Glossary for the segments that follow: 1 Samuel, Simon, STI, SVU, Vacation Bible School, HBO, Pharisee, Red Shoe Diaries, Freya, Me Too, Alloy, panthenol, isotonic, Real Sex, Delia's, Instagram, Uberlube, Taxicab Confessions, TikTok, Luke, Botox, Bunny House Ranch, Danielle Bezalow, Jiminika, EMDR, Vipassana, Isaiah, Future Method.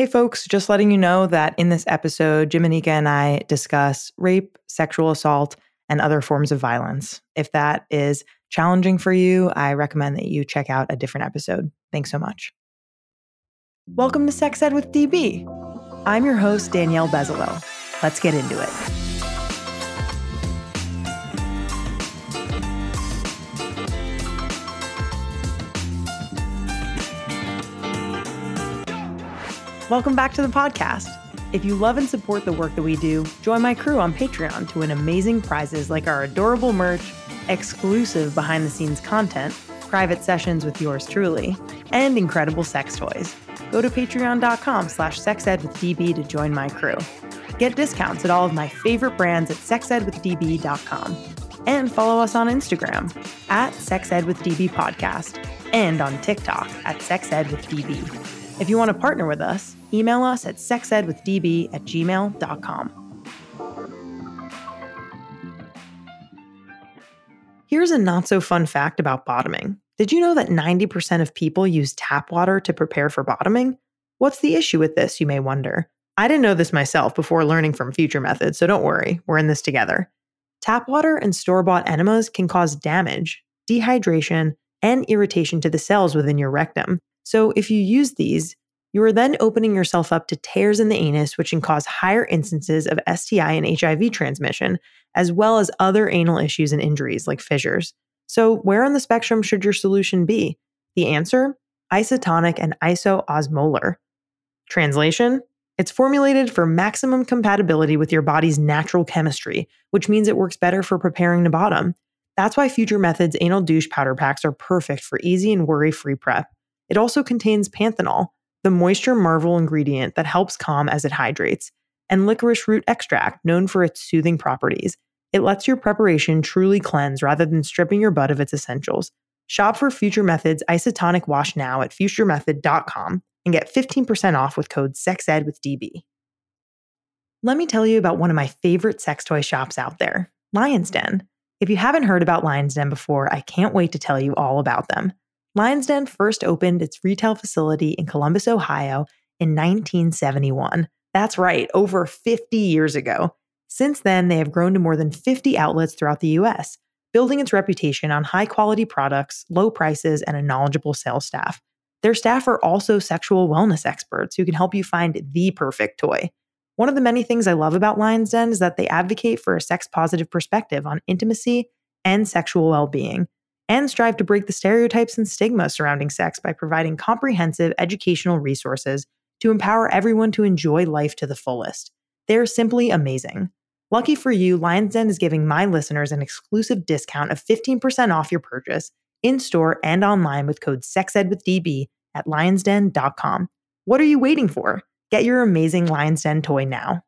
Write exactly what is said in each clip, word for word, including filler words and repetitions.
Hey folks, just letting you know that in this episode, Jiminika and I discuss rape, sexual assault, and other forms of violence. If that is challenging for you, I recommend that you check out a different episode. Thanks so much. Welcome to Sex Ed with D B. I'm your host, Danielle Bezalow. Let's get into it. Welcome back to the podcast. If you love and support the work that we do, join my crew on Patreon to win amazing prizes like our adorable merch, exclusive behind-the-scenes content, private sessions with yours truly, and incredible sex toys. Go to patreon.com slash sexedwithdb to join my crew. Get discounts at all of my favorite brands at sex ed with d b dot com. And follow us on Instagram at sexedwithdbpodcast and on TikTok at sexedwithdb. If you want to partner with us, email us at sexedwithdb at gmail.com. Here's a not-so-fun fact about bottoming. Did you know that ninety percent of people use tap water to prepare for bottoming? What's the issue with this, you may wonder? I didn't know this myself before learning from Future Method, so don't worry, we're in this together. Tap water and store-bought enemas can cause damage, dehydration, and irritation to the cells within your rectum. So if you use these, you are then opening yourself up to tears in the anus, which can cause higher instances of S T I and H I V transmission, as well as other anal issues and injuries like fissures. So where on the spectrum should your solution be? The answer? Isotonic and isoosmolar. Translation? It's formulated for maximum compatibility with your body's natural chemistry, which means it works better for preparing to bottom. That's why Future Method's anal douche powder packs are perfect for easy and worry-free prep. It also contains panthenol, the moisture marvel ingredient that helps calm as it hydrates, and licorice root extract, known for its soothing properties. It lets your preparation truly cleanse rather than stripping your butt of its essentials. Shop for Future Method's Isotonic Wash now at future method dot com and get fifteen percent off with code SEXEDWITHDB. Let me tell you about one of my favorite sex toy shops out there, Lion's Den. If you haven't heard about Lion's Den before, I can't wait to tell you all about them. Lion's Den first opened its retail facility in Columbus, Ohio in nineteen seventy-one. That's right, over fifty years ago. Since then, they have grown to more than fifty outlets throughout the U S, building its reputation on high-quality products, low prices, and a knowledgeable sales staff. Their staff are also sexual wellness experts who can help you find the perfect toy. One of the many things I love about Lion's Den is that they advocate for a sex-positive perspective on intimacy and sexual well-being, and strive to break the stereotypes and stigma surrounding sex by providing comprehensive educational resources to empower everyone to enjoy life to the fullest. They're simply amazing. Lucky for you, Lion's Den is giving my listeners an exclusive discount of fifteen percent off your purchase in-store and online with code SEXEDWITHDB at lions den dot com. What are you waiting for? Get your amazing Lion's Den toy now.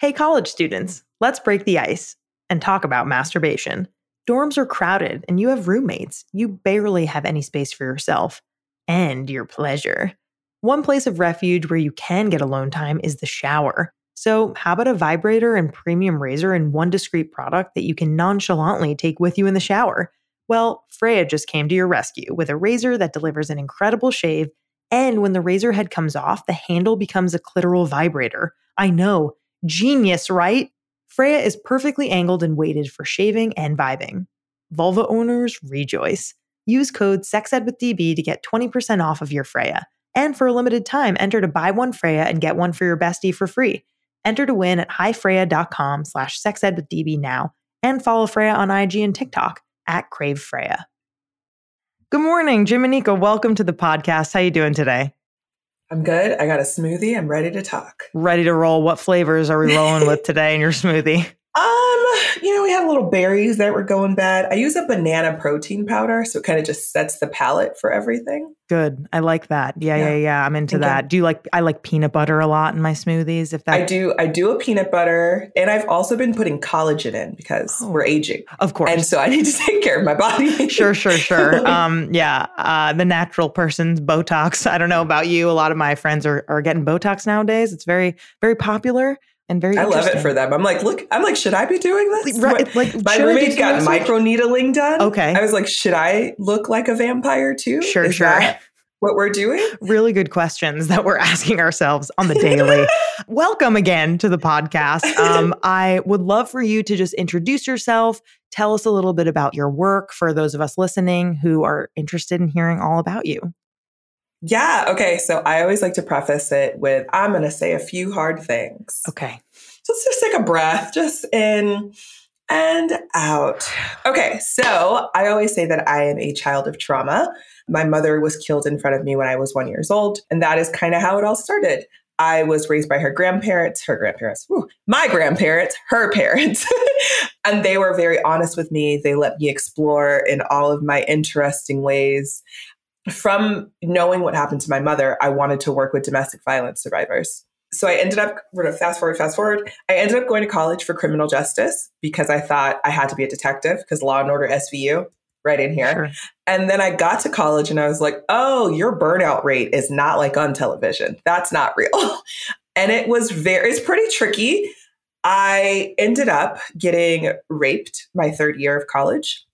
Hey, college students, let's break the ice and talk about masturbation. Dorms are crowded and you have roommates. You barely have any space for yourself and your pleasure. One place of refuge where you can get alone time is the shower. So how about a vibrator and premium razor in one discreet product that you can nonchalantly take with you in the shower? Well, Freya just came to your rescue with a razor that delivers an incredible shave, and when the razor head comes off, the handle becomes a clitoral vibrator. I know, genius, right? Freya is perfectly angled and weighted for shaving and vibing. Vulva owners rejoice. Use code SEXEDWITHDB to get twenty percent off of your Freya. And for a limited time, enter to buy one Freya and get one for your bestie for free. Enter to win at highfreya.com slash sexedwithdb now. And follow Freya on I G and TikTok at Crave Freya. Good morning, Jiminika. Welcome to the podcast. How you doing today? I'm good. I got a smoothie. I'm ready to talk. Ready to roll. What flavors are we rolling with today in your smoothie? Um, you know, we had little berries that were going bad. I use a banana protein powder, so it kind of just sets the palate for everything. Good. I like that. Yeah, yeah, yeah. yeah. I'm into okay. that. Do you like, I like peanut butter a lot in my smoothies. If that I do, I do a peanut butter, and I've also been putting collagen in because oh, we're aging. Of course. And so I need to take care of my body. Sure, sure, sure. um, yeah. Uh, the natural person's Botox. I don't know about you. A lot of my friends are, are getting Botox nowadays. It's very, very popular. And very I love it for them. I'm like, look, I'm like, should I be doing this? Right, like, my roommate got microneedling done. Okay. I was like, should I look like a vampire too? Sure, Is sure. That, what we're doing? Really good questions that we're asking ourselves on the daily. Welcome again to the podcast. Um, I would love for you to just introduce yourself. Tell us a little bit about your work for those of us listening who are interested in hearing all about you. Yeah. Okay. So I always like to preface it with, I'm going to say a few hard things. Okay. So let's just take a breath, just in and out. Okay. So I always say that I am a child of trauma. My mother was killed in front of me when I was one year old. And that is kind of how it all started. I was raised by her grandparents, her grandparents, whew, my grandparents, her parents. And they were very honest with me. They let me explore in all of my interesting ways. From knowing what happened to my mother, I wanted to work with domestic violence survivors. So I ended up, fast forward, fast forward, I ended up going to college for criminal justice because I thought I had to be a detective because Law and Order S V U, right in here. Sure. And then I got to college and I was like, oh, your burnout rate is not like on television. That's not real. And it was very, it's pretty tricky. I ended up getting raped my third year of college.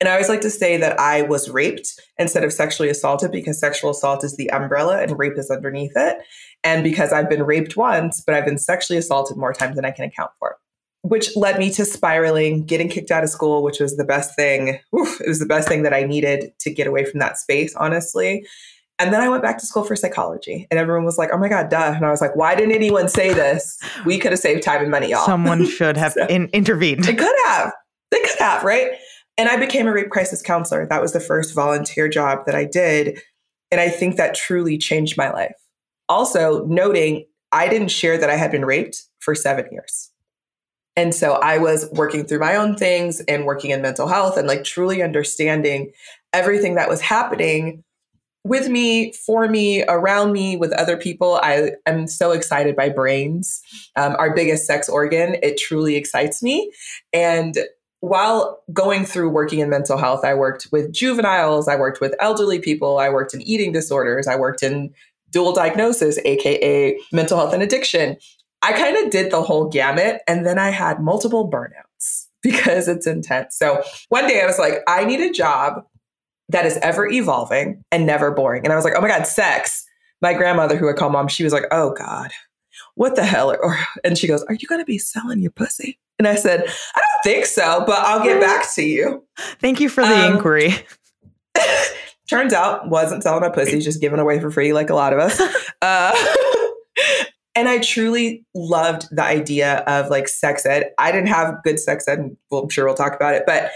And I always like to say that I was raped instead of sexually assaulted because sexual assault is the umbrella and rape is underneath it. And because I've been raped once, but I've been sexually assaulted more times than I can account for, which led me to spiraling, getting kicked out of school, which was the best thing. Oof, it was the best thing that I needed to get away from that space, honestly. And then I went back to school for psychology and everyone was like, oh my God, duh. And I was like, why didn't anyone say this? We could have saved time and money, y'all. Someone should have so, in- intervened. They could have. They could have, right? And I became a rape crisis counselor. That was the first volunteer job that I did. And I think that truly changed my life. Also noting, I didn't share that I had been raped for seven years. And so I was working through my own things and working in mental health and like truly understanding everything that was happening with me, for me, around me, with other people. I am so excited by brains. Um, our biggest sex organ, it truly excites me. And while going through working in mental health, I worked with juveniles, I worked with elderly people, I worked in eating disorders, I worked in dual diagnosis, aka mental health and addiction. I kind of did the whole gamut. And then I had multiple burnouts because it's intense. So one day I was like, I need a job that is ever evolving and never boring. And I was like, oh my God, sex. My grandmother, who I call mom, she was like, oh God, what the hell? Or, and she goes, are you going to be selling your pussy? And I said, I don't think so, but I'll get back to you. Thank you for the um, inquiry. Turns out, wasn't selling my pussy, just giving away for free like a lot of us. Uh, and I truly loved the idea of like sex ed. I didn't have good sex ed. Well, I'm sure we'll talk about it, but.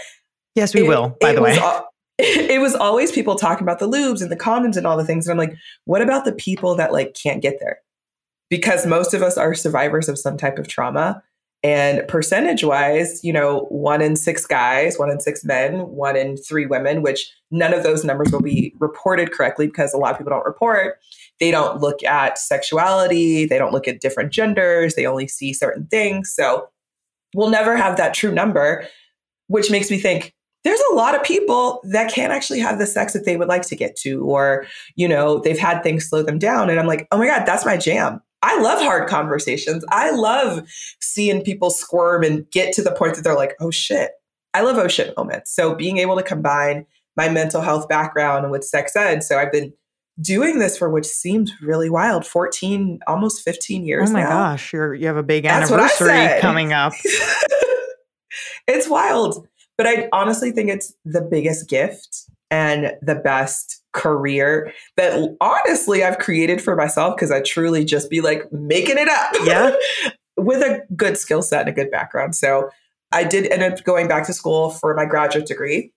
Yes, we it, will, by the way. Al- it was always people talking about the lubes and the condoms and all the things. And I'm like, what about the people that like can't get there? Because most of us are survivors of some type of trauma. And percentage wise, you know, one in six guys, one in six men, one in three women, which none of those numbers will be reported correctly because a lot of people don't report. They don't look at sexuality. They don't look at different genders. They only see certain things. So we'll never have that true number, which makes me think there's a lot of people that can't actually have the sex that they would like to get to, or, you know, they've had things slow them down. And I'm like, oh my God, that's my jam. I love hard conversations. I love seeing people squirm and get to the point that they're like, oh shit. I love oh shit moments. So being able to combine my mental health background with sex ed. So I've been doing this for, which seems really wild, fourteen, almost fifteen years now. Oh my now. gosh, you're, you have a big That's anniversary coming up. It's wild. But I honestly think it's the biggest gift and the best career that honestly I've created for myself because I truly just be like making it up yeah. with a good skill set and a good background. So I did end up going back to school for my graduate degree.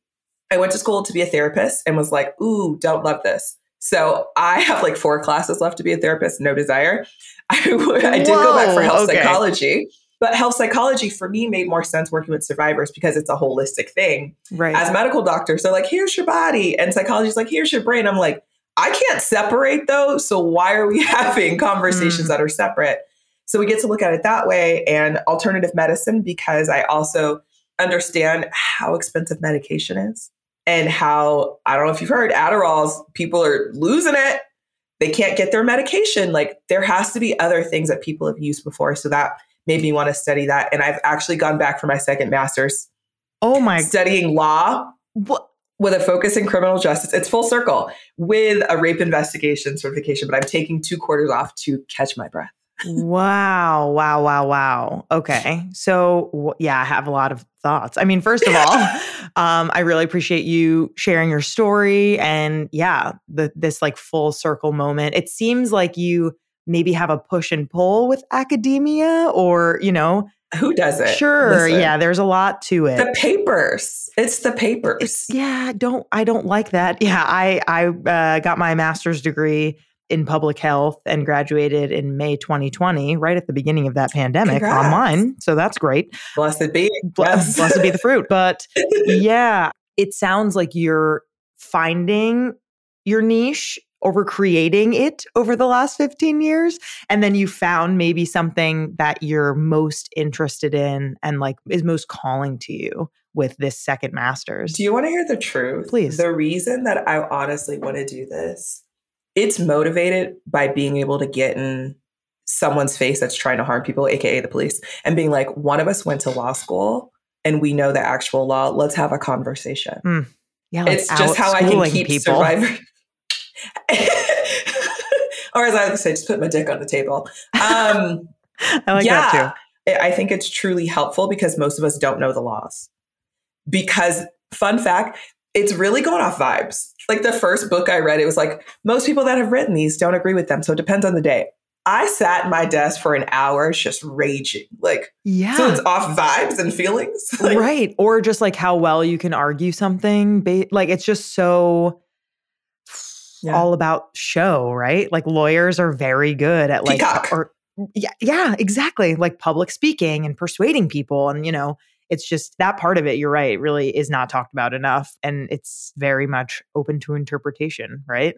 I went to school to be a therapist and was like, ooh, don't love this. So I have like four classes left to be a therapist, no desire. I, I did Whoa, go back for health okay. psychology. But health psychology for me made more sense working with survivors because it's a holistic thing. Right. As medical doctors, they're like, here's your body. And psychology is like, here's your brain. I'm like, I can't separate those. So why are we having conversations mm. that are separate? So we get to look at it that way. And alternative medicine, because I also understand how expensive medication is and how, I don't know if you've heard, Adderall's, people are losing it. They can't get their medication. Like there has to be other things that people have used before. So that made me want to study that. And I've actually gone back for my second master's. Oh my. Studying law. What? with a focus in criminal justice. It's full circle with a rape investigation certification, but I'm taking two quarters off to catch my breath. Wow. Wow. Wow. Wow. Okay. So yeah, I have a lot of thoughts. I mean, first of all, um, I really appreciate you sharing your story and yeah, the, this like full circle moment. It seems like you maybe have a push and pull with academia or, you know, who does it? Sure. Listen. Yeah. There's a lot to it. The papers. It's the papers. It's, yeah. Don't, I don't like that. Yeah. I, I uh, got my master's degree in public health and graduated in May twenty twenty, right at the beginning of that pandemic. Congrats. Online. So that's great. Blessed be. Blessed, blessed be the fruit. But yeah, it sounds like you're finding your niche over creating it over the last fifteen years. And then you found maybe something that you're most interested in and like is most calling to you with this second master's. Do you want to hear the truth? Please. The reason that I honestly want to do this, it's motivated by being able to get in someone's face that's trying to harm people, A K A the police, and being like, one of us went to law school and we know the actual law. Let's have a conversation. Mm. Yeah, like it's just how I can keep people. Survivors. Or as I like to say, just put my dick on the table. Um, I like yeah, that too. I think it's truly helpful because most of us don't know the laws. Because fun fact, it's really going off vibes. Like the first book I read, it was like, most people that have written these don't agree with them. So it depends on the day. I sat at my desk for an hour just raging. Like, yeah. So it's off vibes and feelings. Like, right. Or just like how well you can argue something. Like it's just so yeah. all about show, right? Like lawyers are very good at like, TikTok. or yeah, yeah, exactly. Like public speaking and persuading people and, you know, it's just that part of it, you're right, really is not talked about enough. And it's very much open to interpretation, right?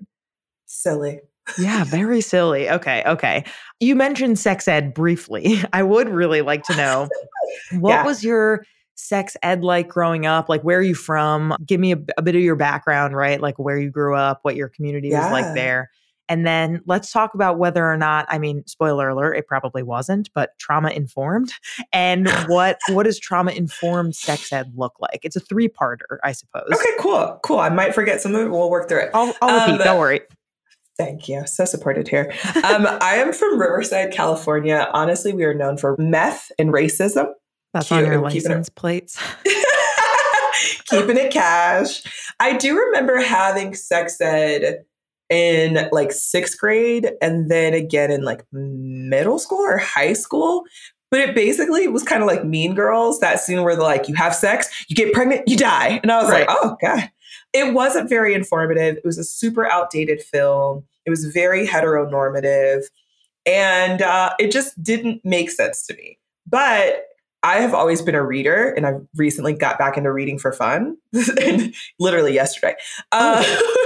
Silly. Yeah, very silly. Okay, okay. You mentioned sex ed briefly. I would really like to know, what yeah. was your sex ed like growing up? Like, where are you from? Give me a, a bit of your background, right? Like where you grew up, what your community yeah. was like there. And then let's talk about whether or not, I mean, spoiler alert, it probably wasn't, but trauma-informed. And what what does trauma-informed sex ed look like? It's a three-parter, I suppose. Okay, cool. Cool. I might forget some of it. We'll work through it. I'll, I'll repeat. Um, Don't worry. Thank you. So supported here. Um, I am from Riverside, California. Honestly, we are known for meth and racism. That's Cute. On your license it- plates. Keeping it cash. I do remember having sex ed in like sixth grade and then again in like middle school or high school. But it basically was kind of like Mean Girls, that scene where they're like, you have sex, you get pregnant, you die. And I was right. like, oh God. It wasn't very informative. It was a super outdated film. It was very heteronormative. And uh, it just didn't make sense to me. But I have always been a reader and I recently got back into reading for fun. Literally yesterday. Uh, oh.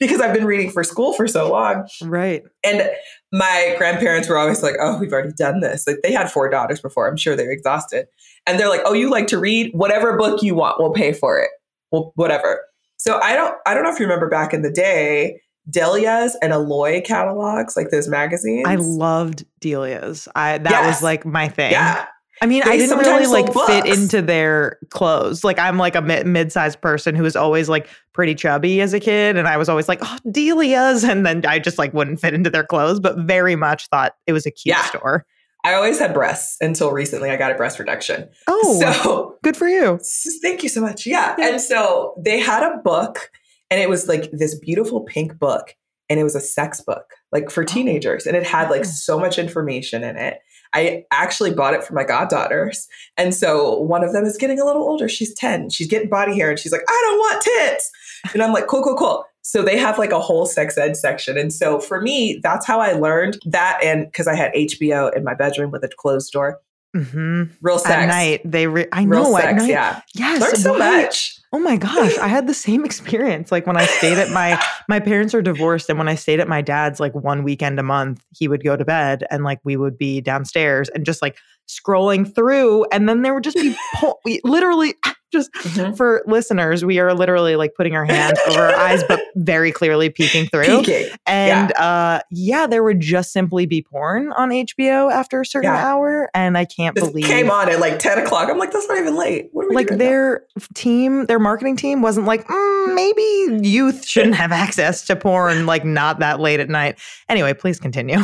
Because I've been reading for school for so long. Right. And my grandparents were always like, oh, we've already done this. Like they had four daughters before. I'm sure they're exhausted. And they're like, oh, you like to read? Whatever book you want, we'll pay for it. Well, whatever. So I don't, I don't know if you remember back in the day, Delia's and Alloy catalogs, like those magazines. I loved Delia's. I, that yes. was like my thing. Yeah. I mean, they I didn't really like books. fit into their clothes. Like I'm like a mi- mid-sized person who was always like pretty chubby as a kid. And I was always like, oh, Delia's. And then I just like wouldn't fit into their clothes, but very much thought it was a cute yeah. store. I always had breasts until recently I got a breast reduction. Oh, so good for you. Thank you so much. Yeah. yeah. And so they had a book and it was like this beautiful pink book and it was a sex book like for teenagers. And it had like so much information in it. I actually bought it for my goddaughters. And so one of them is getting a little older. She's ten. She's getting body hair. And she's like, I don't want tits. And I'm like, cool, cool, cool. So they have like a whole sex ed section. And so for me, that's how I learned that. And because I had H B O in my bedroom with a closed door. Mm-hmm. Real Sex. At night. They re- I Real know. Sex, at night. Yeah. Yes. Learned so right. much. Oh my gosh. I had the same experience. Like when I stayed at my, my parents are divorced. And when I stayed at my dad's like one weekend a month, he would go to bed and like we would be downstairs and just like scrolling through. And then there would just be po- literally just mm-hmm. for listeners, we are literally like putting our hand over our eyes, but very clearly peeking through. Peeking. And yeah. Uh, yeah, there would just simply be porn on H B O after a certain yeah. hour. And I can't this believe it came on at like ten o'clock. I'm like, that's not even late. What are we like doing their now? Team, their marketing team wasn't like, mm, maybe youth shouldn't have access to porn, like not that late at night. Anyway, please continue.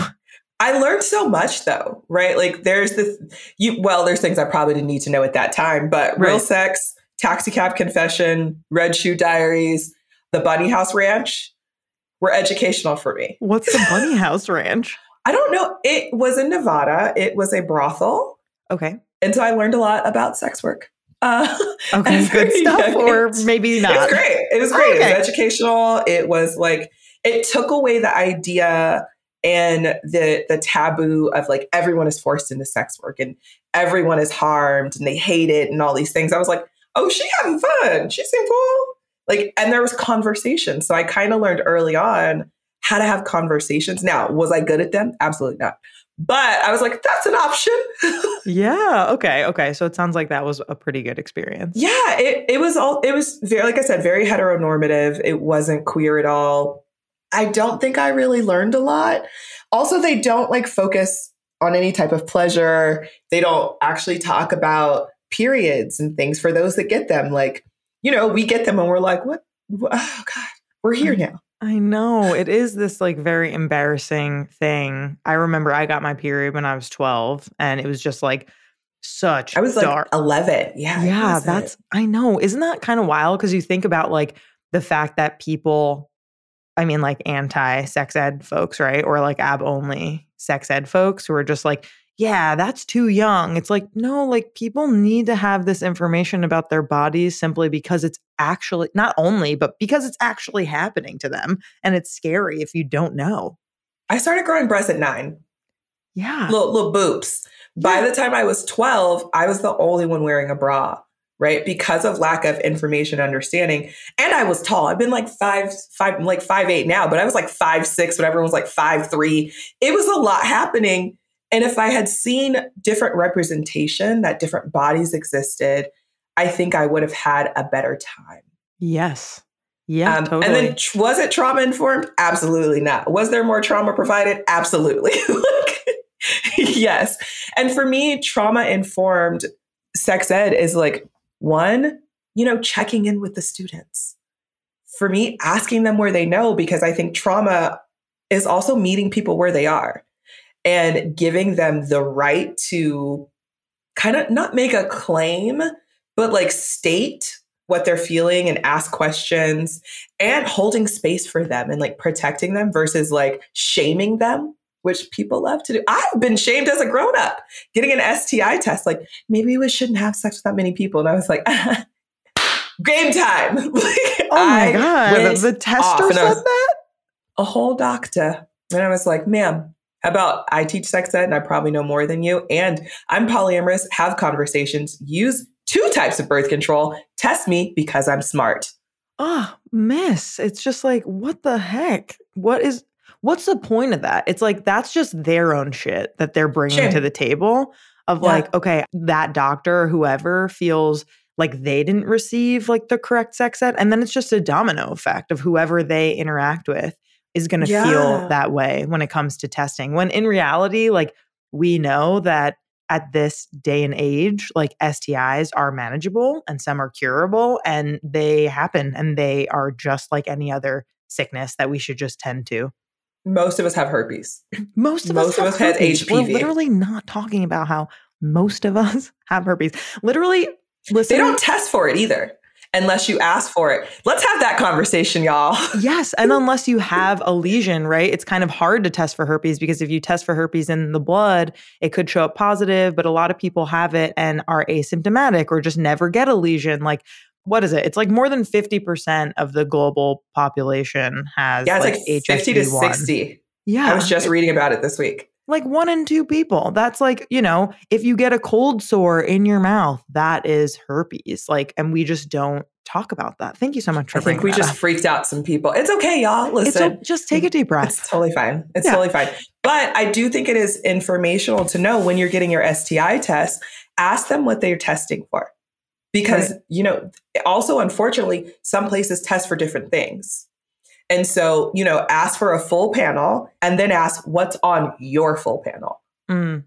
I learned so much though, right? Like there's this, you, well, there's things I probably didn't need to know at that time, but right. Real Sex, Taxicab Confession, Red Shoe Diaries, the Bunny House Ranch were educational for me. What's the Bunny House Ranch? I don't know. It was in Nevada. It was a brothel. Okay. And so I learned a lot about sex work. Uh, okay, good stuff, or maybe not. It was great. It was great. Oh, okay. It was educational. It was like, it took away the idea and the the taboo of like everyone is forced into sex work and everyone is harmed and they hate it and all these things. I was like, oh, she having fun. She seemed cool. Like, and there was conversation. So I kind of learned early on how to have conversations. Now, was I good at them? Absolutely not. But I was like, that's an option. Yeah. Okay. Okay. So it sounds like that was a pretty good experience. Yeah. It it was all, it was very, like I said, very heteronormative. It wasn't queer at all. I don't think I really learned a lot. Also, they don't like focus on any type of pleasure. They don't actually talk about periods and things for those that get them. Like, you know, we get them and we're like, what? Oh God, we're here now. I know. It is this like very embarrassing thing. I remember I got my period when I was twelve and it was just like such I was dark. Like eleven. Yeah. Yeah. That's, I know. Isn't that kind of wild? Because you think about like the fact that people, I mean, like anti-sex ed folks, right? Or like ab-only sex ed folks who are just like, yeah, that's too young. It's like, no, like people need to have this information about their bodies simply because it's actually, not only, but because it's actually happening to them. And it's scary if you don't know. I started growing breasts at nine. Yeah. Little, little boobs. Yeah. By the time I was twelve, I was the only one wearing a bra. Right? Because of lack of information understanding. And I was tall. I've been like five, five, like five, eight now, but I was like five, six, when everyone was like five, three. It was a lot happening. And if I had seen different representation, that different bodies existed, I think I would have had a better time. Yes. Yeah, um, totally. And then was it trauma informed? Absolutely not. Was there more trauma provided? Absolutely. Yes. And for me, trauma informed sex ed is like, one, you know, checking in with the students. For me, asking them where they know, because I think trauma is also meeting people where they are and giving them the right to kind of not make a claim, but like state what they're feeling and ask questions and holding space for them and like protecting them versus like shaming them, which people love to do. I've been shamed as a grown-up getting an S T I test. Like, maybe we shouldn't have sex with that many people. And I was like, ah, game time. Like, oh my I God. The tester said that? A whole doctor. And I was like, ma'am, how about I teach sex ed and I probably know more than you. And I'm polyamorous, have conversations, use two types of birth control, test me because I'm smart. Oh, miss. It's just like, what the heck? What is... What's the point of that? It's like, that's just their own shit that they're bringing sure. to the table of yeah. like, okay, that doctor or whoever feels like they didn't receive like the correct sex ed. And then it's just a domino effect of whoever they interact with is going to yeah. feel that way when it comes to testing. When in reality, like we know that at this day and age, like S T Is are manageable and some are curable and they happen and they are just like any other sickness that we should just tend to. Most of us have herpes. Most of most us have of us had H P V. We're literally not talking about how most of us have herpes. Literally, listen. They don't test for it either, unless you ask for it. Let's have that conversation, y'all. Yes, and unless you have a lesion, right? It's kind of hard to test for herpes because if you test for herpes in the blood, it could show up positive, but a lot of people have it and are asymptomatic or just never get a lesion. Like, what is it? It's like more than fifty percent of the global population has yeah, it's like, like fifty to sixty. Yeah. I was just reading about it this week. Like one in two people. That's like, you know, if you get a cold sore in your mouth, that is herpes. Like, and we just don't talk about that. Thank you so much for I think we just up. freaked out some people. It's okay, y'all. Listen. It's a, just take a deep breath. It's totally fine. It's yeah. totally fine. But I do think it is informational to know when you're getting your S T I test, ask them what they're testing for. because, right. you know, also, unfortunately, some places test for different things. And so, you know, ask for a full panel and then ask what's on your full panel. Mm.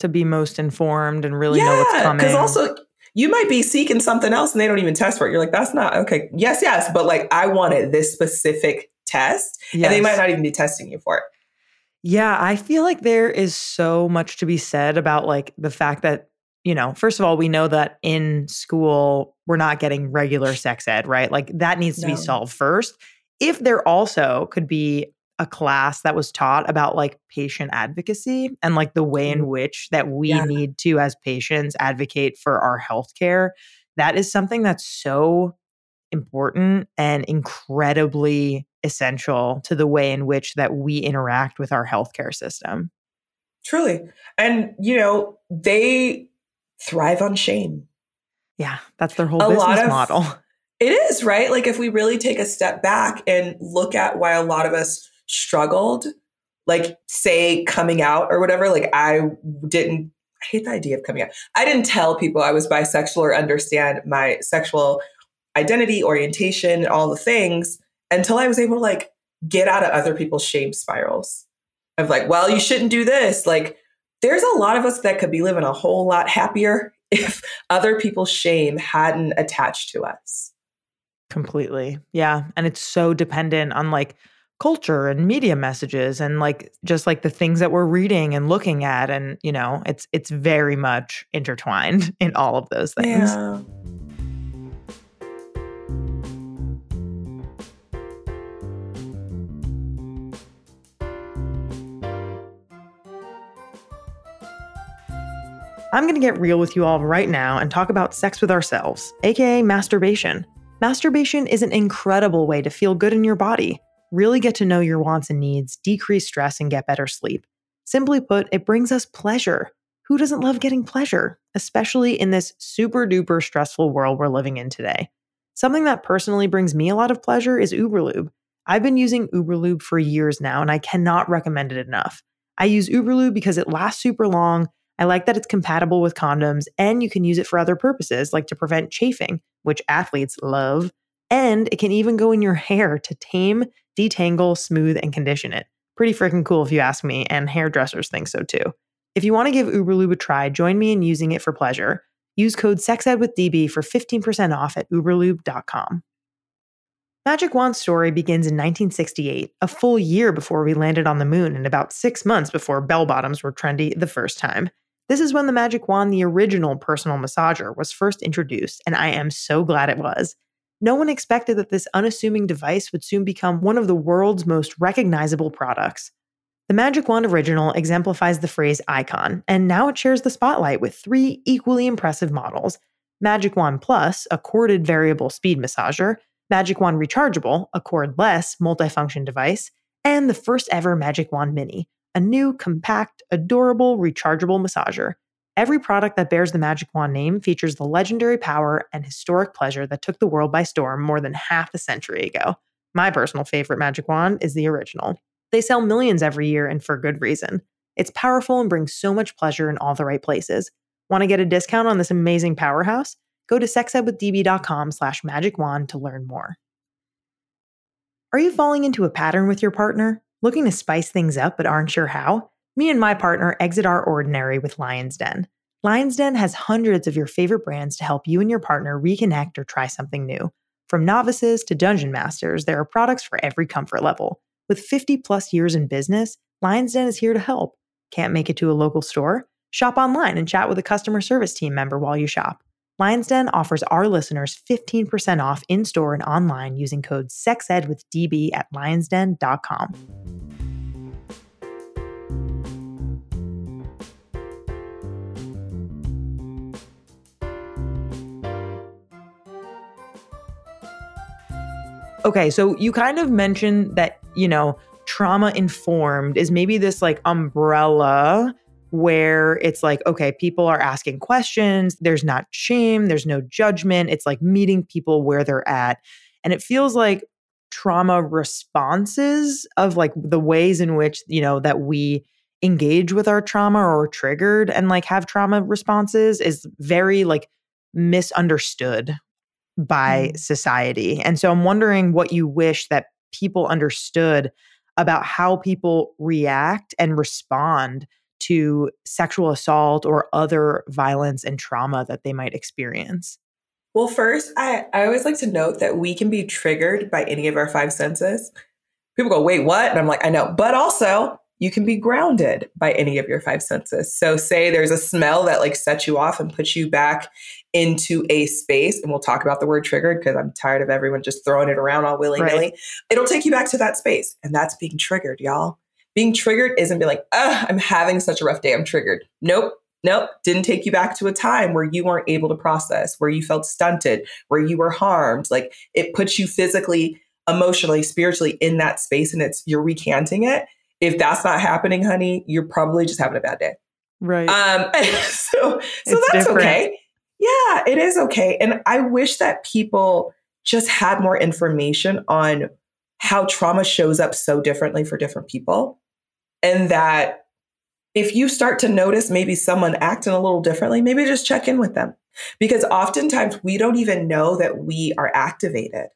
To be most informed and really yeah, know what's coming. Because also you might be seeking something else and they don't even test for it. You're like, that's not okay. Yes, yes. But like, I wanted this specific test yes. and they might not even be testing you for it. Yeah. I feel like there is so much to be said about like the fact that, you know, first of all, we know that in school, we're not getting regular sex ed, right? Like that needs to no. be solved first. If there also could be a class that was taught about like patient advocacy and like the way in which that we yeah. need to, as patients, advocate for our healthcare, that is something that's so important and incredibly essential to the way in which that we interact with our healthcare system. Truly. And, you know, they thrive on shame. Yeah. That's their whole a business of- model. It is, right? Like if we really take a step back and look at why a lot of us struggled, like say coming out or whatever, like I didn't, I hate the idea of coming out. I didn't tell people I was bisexual or understand my sexual identity, orientation, and all the things until I was able to like get out of other people's shame spirals of like, well, you shouldn't do this. Like there's a lot of us that could be living a whole lot happier if other people's shame hadn't attached to us. Completely. Yeah. And it's so dependent on like culture and media messages and like just like the things that we're reading and looking at. And, you know, it's it's very much intertwined in all of those things. Yeah. I'm going to get real with you all right now and talk about sex with ourselves, aka masturbation. Masturbation is an incredible way to feel good in your body, really get to know your wants and needs, decrease stress, and get better sleep. Simply put, it brings us pleasure. Who doesn't love getting pleasure, especially in this super duper stressful world we're living in today? Something that personally brings me a lot of pleasure is Uberlube. I've been using Uberlube for years now, and I cannot recommend it enough. I use Uberlube because it lasts super long. I like that it's compatible with condoms and you can use it for other purposes, like to prevent chafing, which athletes love. And it can even go in your hair to tame, detangle, smooth, and condition it. Pretty freaking cool if you ask me, and hairdressers think so too. If you want to give Uberlube a try, join me in using it for pleasure. Use code SEXEDWITHDB for fifteen percent off at uberlube dot com. Magic Wand's story begins in nineteen sixty-eight, a full year before we landed on the moon and about six months before bell-bottoms were trendy the first time. This is when the Magic Wand, the original personal massager, was first introduced, and I am so glad it was. No one expected that this unassuming device would soon become one of the world's most recognizable products. The Magic Wand original exemplifies the phrase icon, and now it shares the spotlight with three equally impressive models: Magic Wand Plus, a corded variable speed massager, Magic Wand Rechargeable, a cordless multifunction device, and the first ever Magic Wand Mini, a new, compact, adorable, rechargeable massager. Every product that bears the Magic Wand name features the legendary power and historic pleasure that took the world by storm more than half a century ago. My personal favorite Magic Wand is the original. They sell millions every year, and for good reason. It's powerful and brings so much pleasure in all the right places. Want to get a discount on this amazing powerhouse? Go to sexedwithdb dot com slash magic wand to learn more. Are you falling into a pattern with your partner? Looking to spice things up but aren't sure how? Me and my partner exit our ordinary with Lion's Den. Lion's Den has hundreds of your favorite brands to help you and your partner reconnect or try something new. From novices to dungeon masters, there are products for every comfort level. With fifty plus years in business, Lion's Den is here to help. Can't make it to a local store? Shop online and chat with a customer service team member while you shop. Lion's Den offers our listeners fifteen percent off in-store and online using code SEXEDWITHDB at lions den dot com. Okay, so you kind of mentioned that, you know, trauma-informed is maybe this like umbrella where it's like, okay, people are asking questions. There's not shame. There's no judgment. It's like meeting people where they're at. And it feels like trauma responses of like the ways in which, you know, that we engage with our trauma or triggered and like have trauma responses is very like misunderstood by mm. society. And so I'm wondering what you wish that people understood about how people react and respond to sexual assault or other violence and trauma that they might experience. Well, first, I, I always like to note that we can be triggered by any of our five senses. People go, wait, what? And I'm like, I know. But also, you can be grounded by any of your five senses. So say there's a smell that like sets you off and puts you back into a space. And we'll talk about the word triggered because I'm tired of everyone just throwing it around all willy-nilly. Right. It'll take you back to that space. And that's being triggered, y'all. Being triggered isn't being like, ugh, I'm having such a rough day. I'm triggered. Nope. Nope. Didn't take you back to a time where you weren't able to process, where you felt stunted, where you were harmed. Like it puts you physically, emotionally, spiritually in that space and it's you're recanting it. If that's not happening, honey, you're probably just having a bad day. Right. Um, so so it's that's different. Okay. Yeah, it is okay. And I wish that people just had more information on how trauma shows up so differently for different people. And that if you start to notice maybe someone acting a little differently, maybe just check in with them. Because oftentimes we don't even know that we are activated,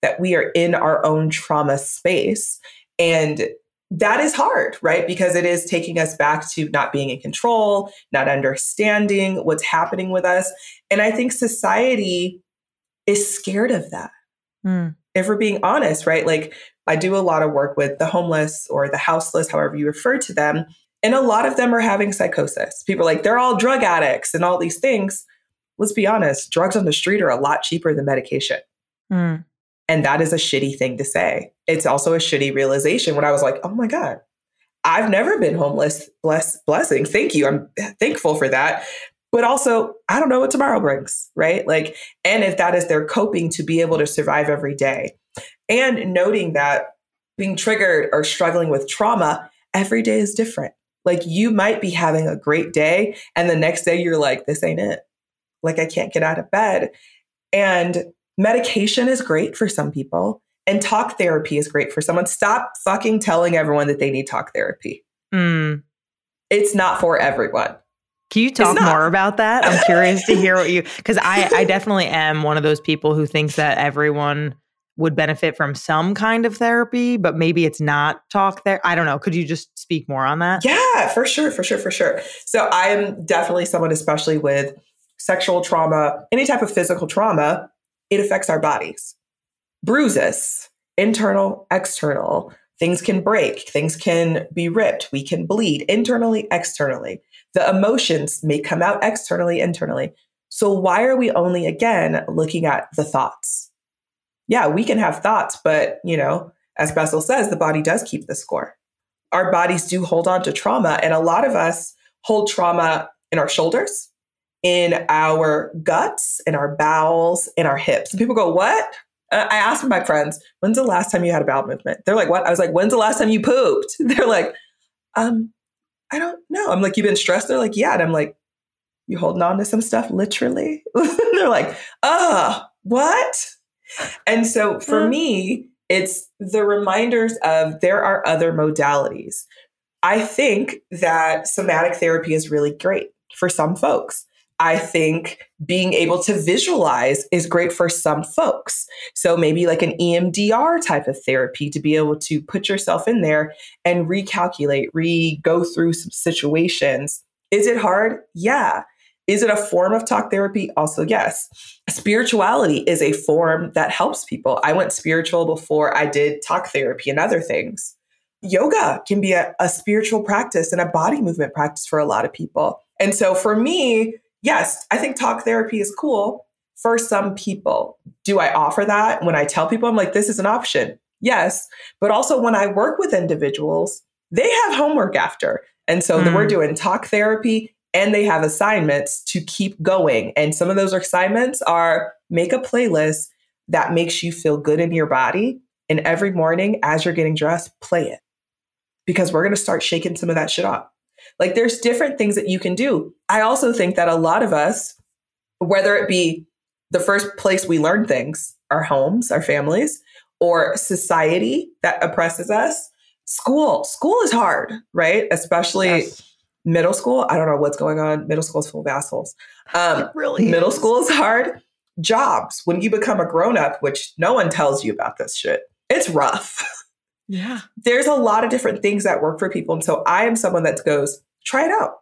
that we are in our own trauma space. And that is hard, right? Because it is taking us back to not being in control, not understanding what's happening with us. And I think society is scared of that. Mm. If we're being honest, right? Like I do a lot of work with the homeless or the houseless, however you refer to them. And a lot of them are having psychosis. People are like, they're all drug addicts and all these things. Let's be honest, drugs on the street are a lot cheaper than medication. Mm. And that is a shitty thing to say. It's also a shitty realization when I was like, oh my God, I've never been homeless. Bless, blessing. Thank you. I'm thankful for that. But also, I don't know what tomorrow brings, right? Like, and if that is their coping to be able to survive every day. And noting that being triggered or struggling with trauma, every day is different. Like you might be having a great day and the next day you're like, this ain't it. Like I can't get out of bed. And medication is great for some people and talk therapy is great for someone. Stop fucking telling everyone that they need talk therapy. Mm. It's not for everyone. Can you talk more about that? I'm curious to hear what you, because I, I definitely am one of those people who thinks that everyone would benefit from some kind of therapy, but maybe it's not talk therapy. I don't know. Could you just speak more on that? Yeah, for sure. For sure. For sure. So I'm definitely someone, especially with sexual trauma, any type of physical trauma, it affects our bodies. Bruises, internal, external. Things can break. Things can be ripped. We can bleed internally, externally. The emotions may come out externally, internally. So why are we only, again, looking at the thoughts? Yeah, we can have thoughts, but, you know, as Bessel says, the body does keep the score. Our bodies do hold on to trauma. And a lot of us hold trauma in our shoulders, in our guts, in our bowels, in our hips. And people go, what? Uh, I asked my friends, when's the last time you had a bowel movement? They're like, what? I was like, when's the last time you pooped? They're like, um, I don't know. I'm like, you've been stressed? They're like, yeah. And I'm like, you holding on to some stuff, literally? They're like, oh, what? And so for me, it's the reminders of there are other modalities. I think that somatic therapy is really great for some folks. I think being able to visualize is great for some folks. So maybe like an E M D R type of therapy to be able to put yourself in there and recalculate, re-go through some situations. Is it hard? Yeah. Is it a form of talk therapy? Also, yes. Spirituality is a form that helps people. I went spiritual before I did talk therapy and other things. Yoga can be a, a spiritual practice and a body movement practice for a lot of people. And so for me, yes, I think talk therapy is cool for some people. Do I offer that? When I tell people, I'm like, this is an option. Yes. But also when I work with individuals, they have homework after. And so mm. we're doing talk therapy and they have assignments to keep going. And some of those assignments are make a playlist that makes you feel good in your body. And every morning as you're getting dressed, play it because we're going to start shaking some of that shit off. Like there's different things that you can do. I also think that a lot of us, whether it be the first place we learn things, our homes, our families, or society that oppresses us, school, school is hard, right? Especially yes. Middle school, I don't know what's going on. Middle school is full of assholes. Um, really middle is. School is hard. Jobs, when you become a grown-up, which no one tells you about this shit, it's rough. Yeah. There's a lot of different things that work for people. And so I am someone that goes, try it out.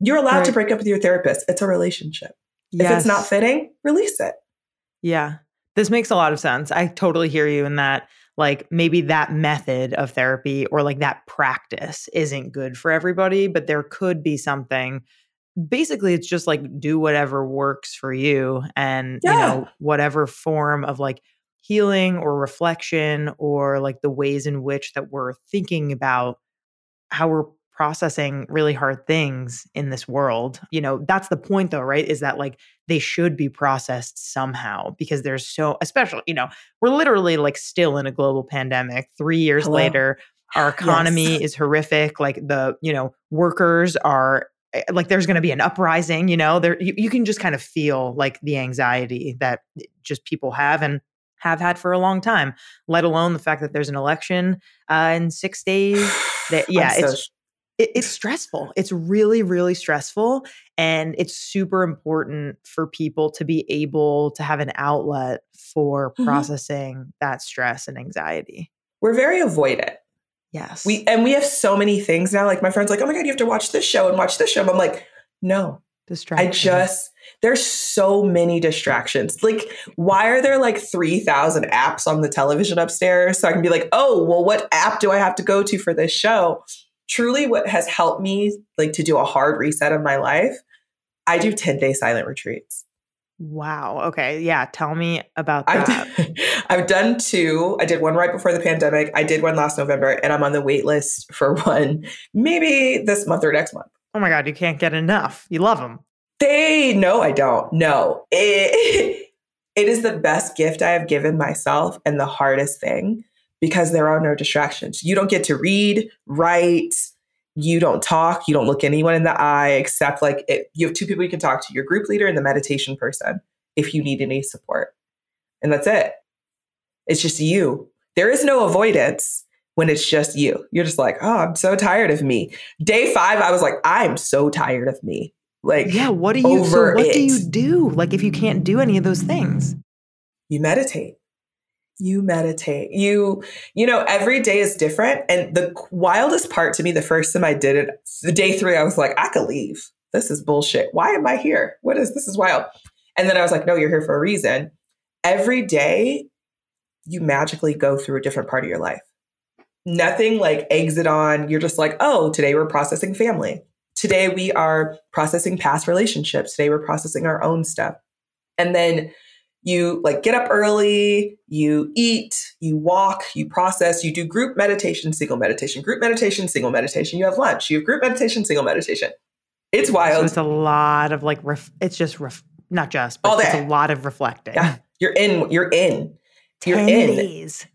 You're allowed right. to break up with your therapist. It's a relationship. Yes. If it's not fitting, release it. Yeah. This makes a lot of sense. I totally hear you in that. Like maybe that method of therapy or like that practice isn't good for everybody, but there could be something. Basically, it's just like do whatever works for you and, yeah. you know, whatever form of like healing or reflection or like the ways in which that we're thinking about how we're processing really hard things in this world. You know, that's the point though, right? Is that like they should be processed somehow because there's so, especially, you know, we're literally like still in a global pandemic three years Hello. later. Our economy yes. is horrific. Like the, you know, workers are like, there's going to be an uprising, you know, there, you, you can just kind of feel like the anxiety that just people have and have had for a long time, let alone the fact that there's an election uh, in six days that, yeah, so it's, it's stressful. It's really, really stressful. And it's super important for people to be able to have an outlet for mm-hmm. processing that stress and anxiety. We're very avoidant. Yes. We And we have so many things now. Like my friend's like, oh my God, you have to watch this show and watch this show. And I'm like, no. Distractions. I just, there's so many distractions. Like, why are there like three thousand apps on the television upstairs? So I can be like, oh, well, what app do I have to go to for this show? Truly what has helped me like to do a hard reset of my life, I do ten-day silent retreats. Wow. Okay. Yeah. Tell me about that. I've, I've done two. I did one right before the pandemic. I did one last November, and I'm on the wait list for one maybe this month or next month. Oh my God. You can't get enough. You love them. They, no, I don't. No. It, it is the best gift I have given myself and the hardest thing. Because there are no distractions. You don't get to read, write, you don't talk, you don't look anyone in the eye, except like it, you have two people you can talk to, your group leader and the meditation person, if you need any support. And that's it. It's just you. There is no avoidance when it's just you. You're just like, oh, I'm so tired of me. Day five, I was like, I'm so tired of me. Like, yeah, what do you, so what do you do? Like, if you can't do any of those things, you meditate. You meditate, you, you know, every day is different. And the wildest part to me, the first time I did it, day three, I was like, I could leave. This is bullshit. Why am I here? What is, this is wild. And then I was like, no, you're here for a reason. Every day you magically go through a different part of your life. Nothing like exit on. You're just like, oh, today we're processing family. Today we are processing past relationships. Today we're processing our own stuff. And then you like get up early, you eat, you walk, you process, you do group meditation, single meditation, group meditation, single meditation. You have lunch, you have group meditation, single meditation. It's wild. So it's a lot of like, ref- it's just, ref- not just, but it's a lot of reflecting. Yeah. You're in, you're in, you're in. Days.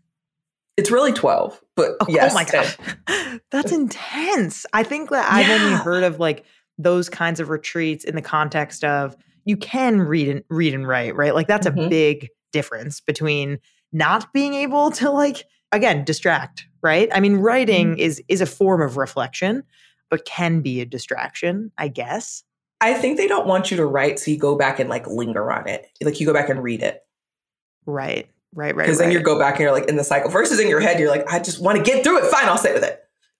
It's really twelve, but oh, yes. Oh my gosh. That's intense. I think that I've yeah. only heard of like those kinds of retreats in the context of you can read and read and write, right? Like that's mm-hmm. a big difference between not being able to like, again, distract, right? I mean, writing mm-hmm. is is a form of reflection, but can be a distraction, I guess. I think they don't want you to write. So you go back and like linger on it. Like you go back and read it. Right, right, right. Because then right. you go back and you're like in the cycle versus in your head, you're like, I just want to get through it. Fine, I'll sit with it.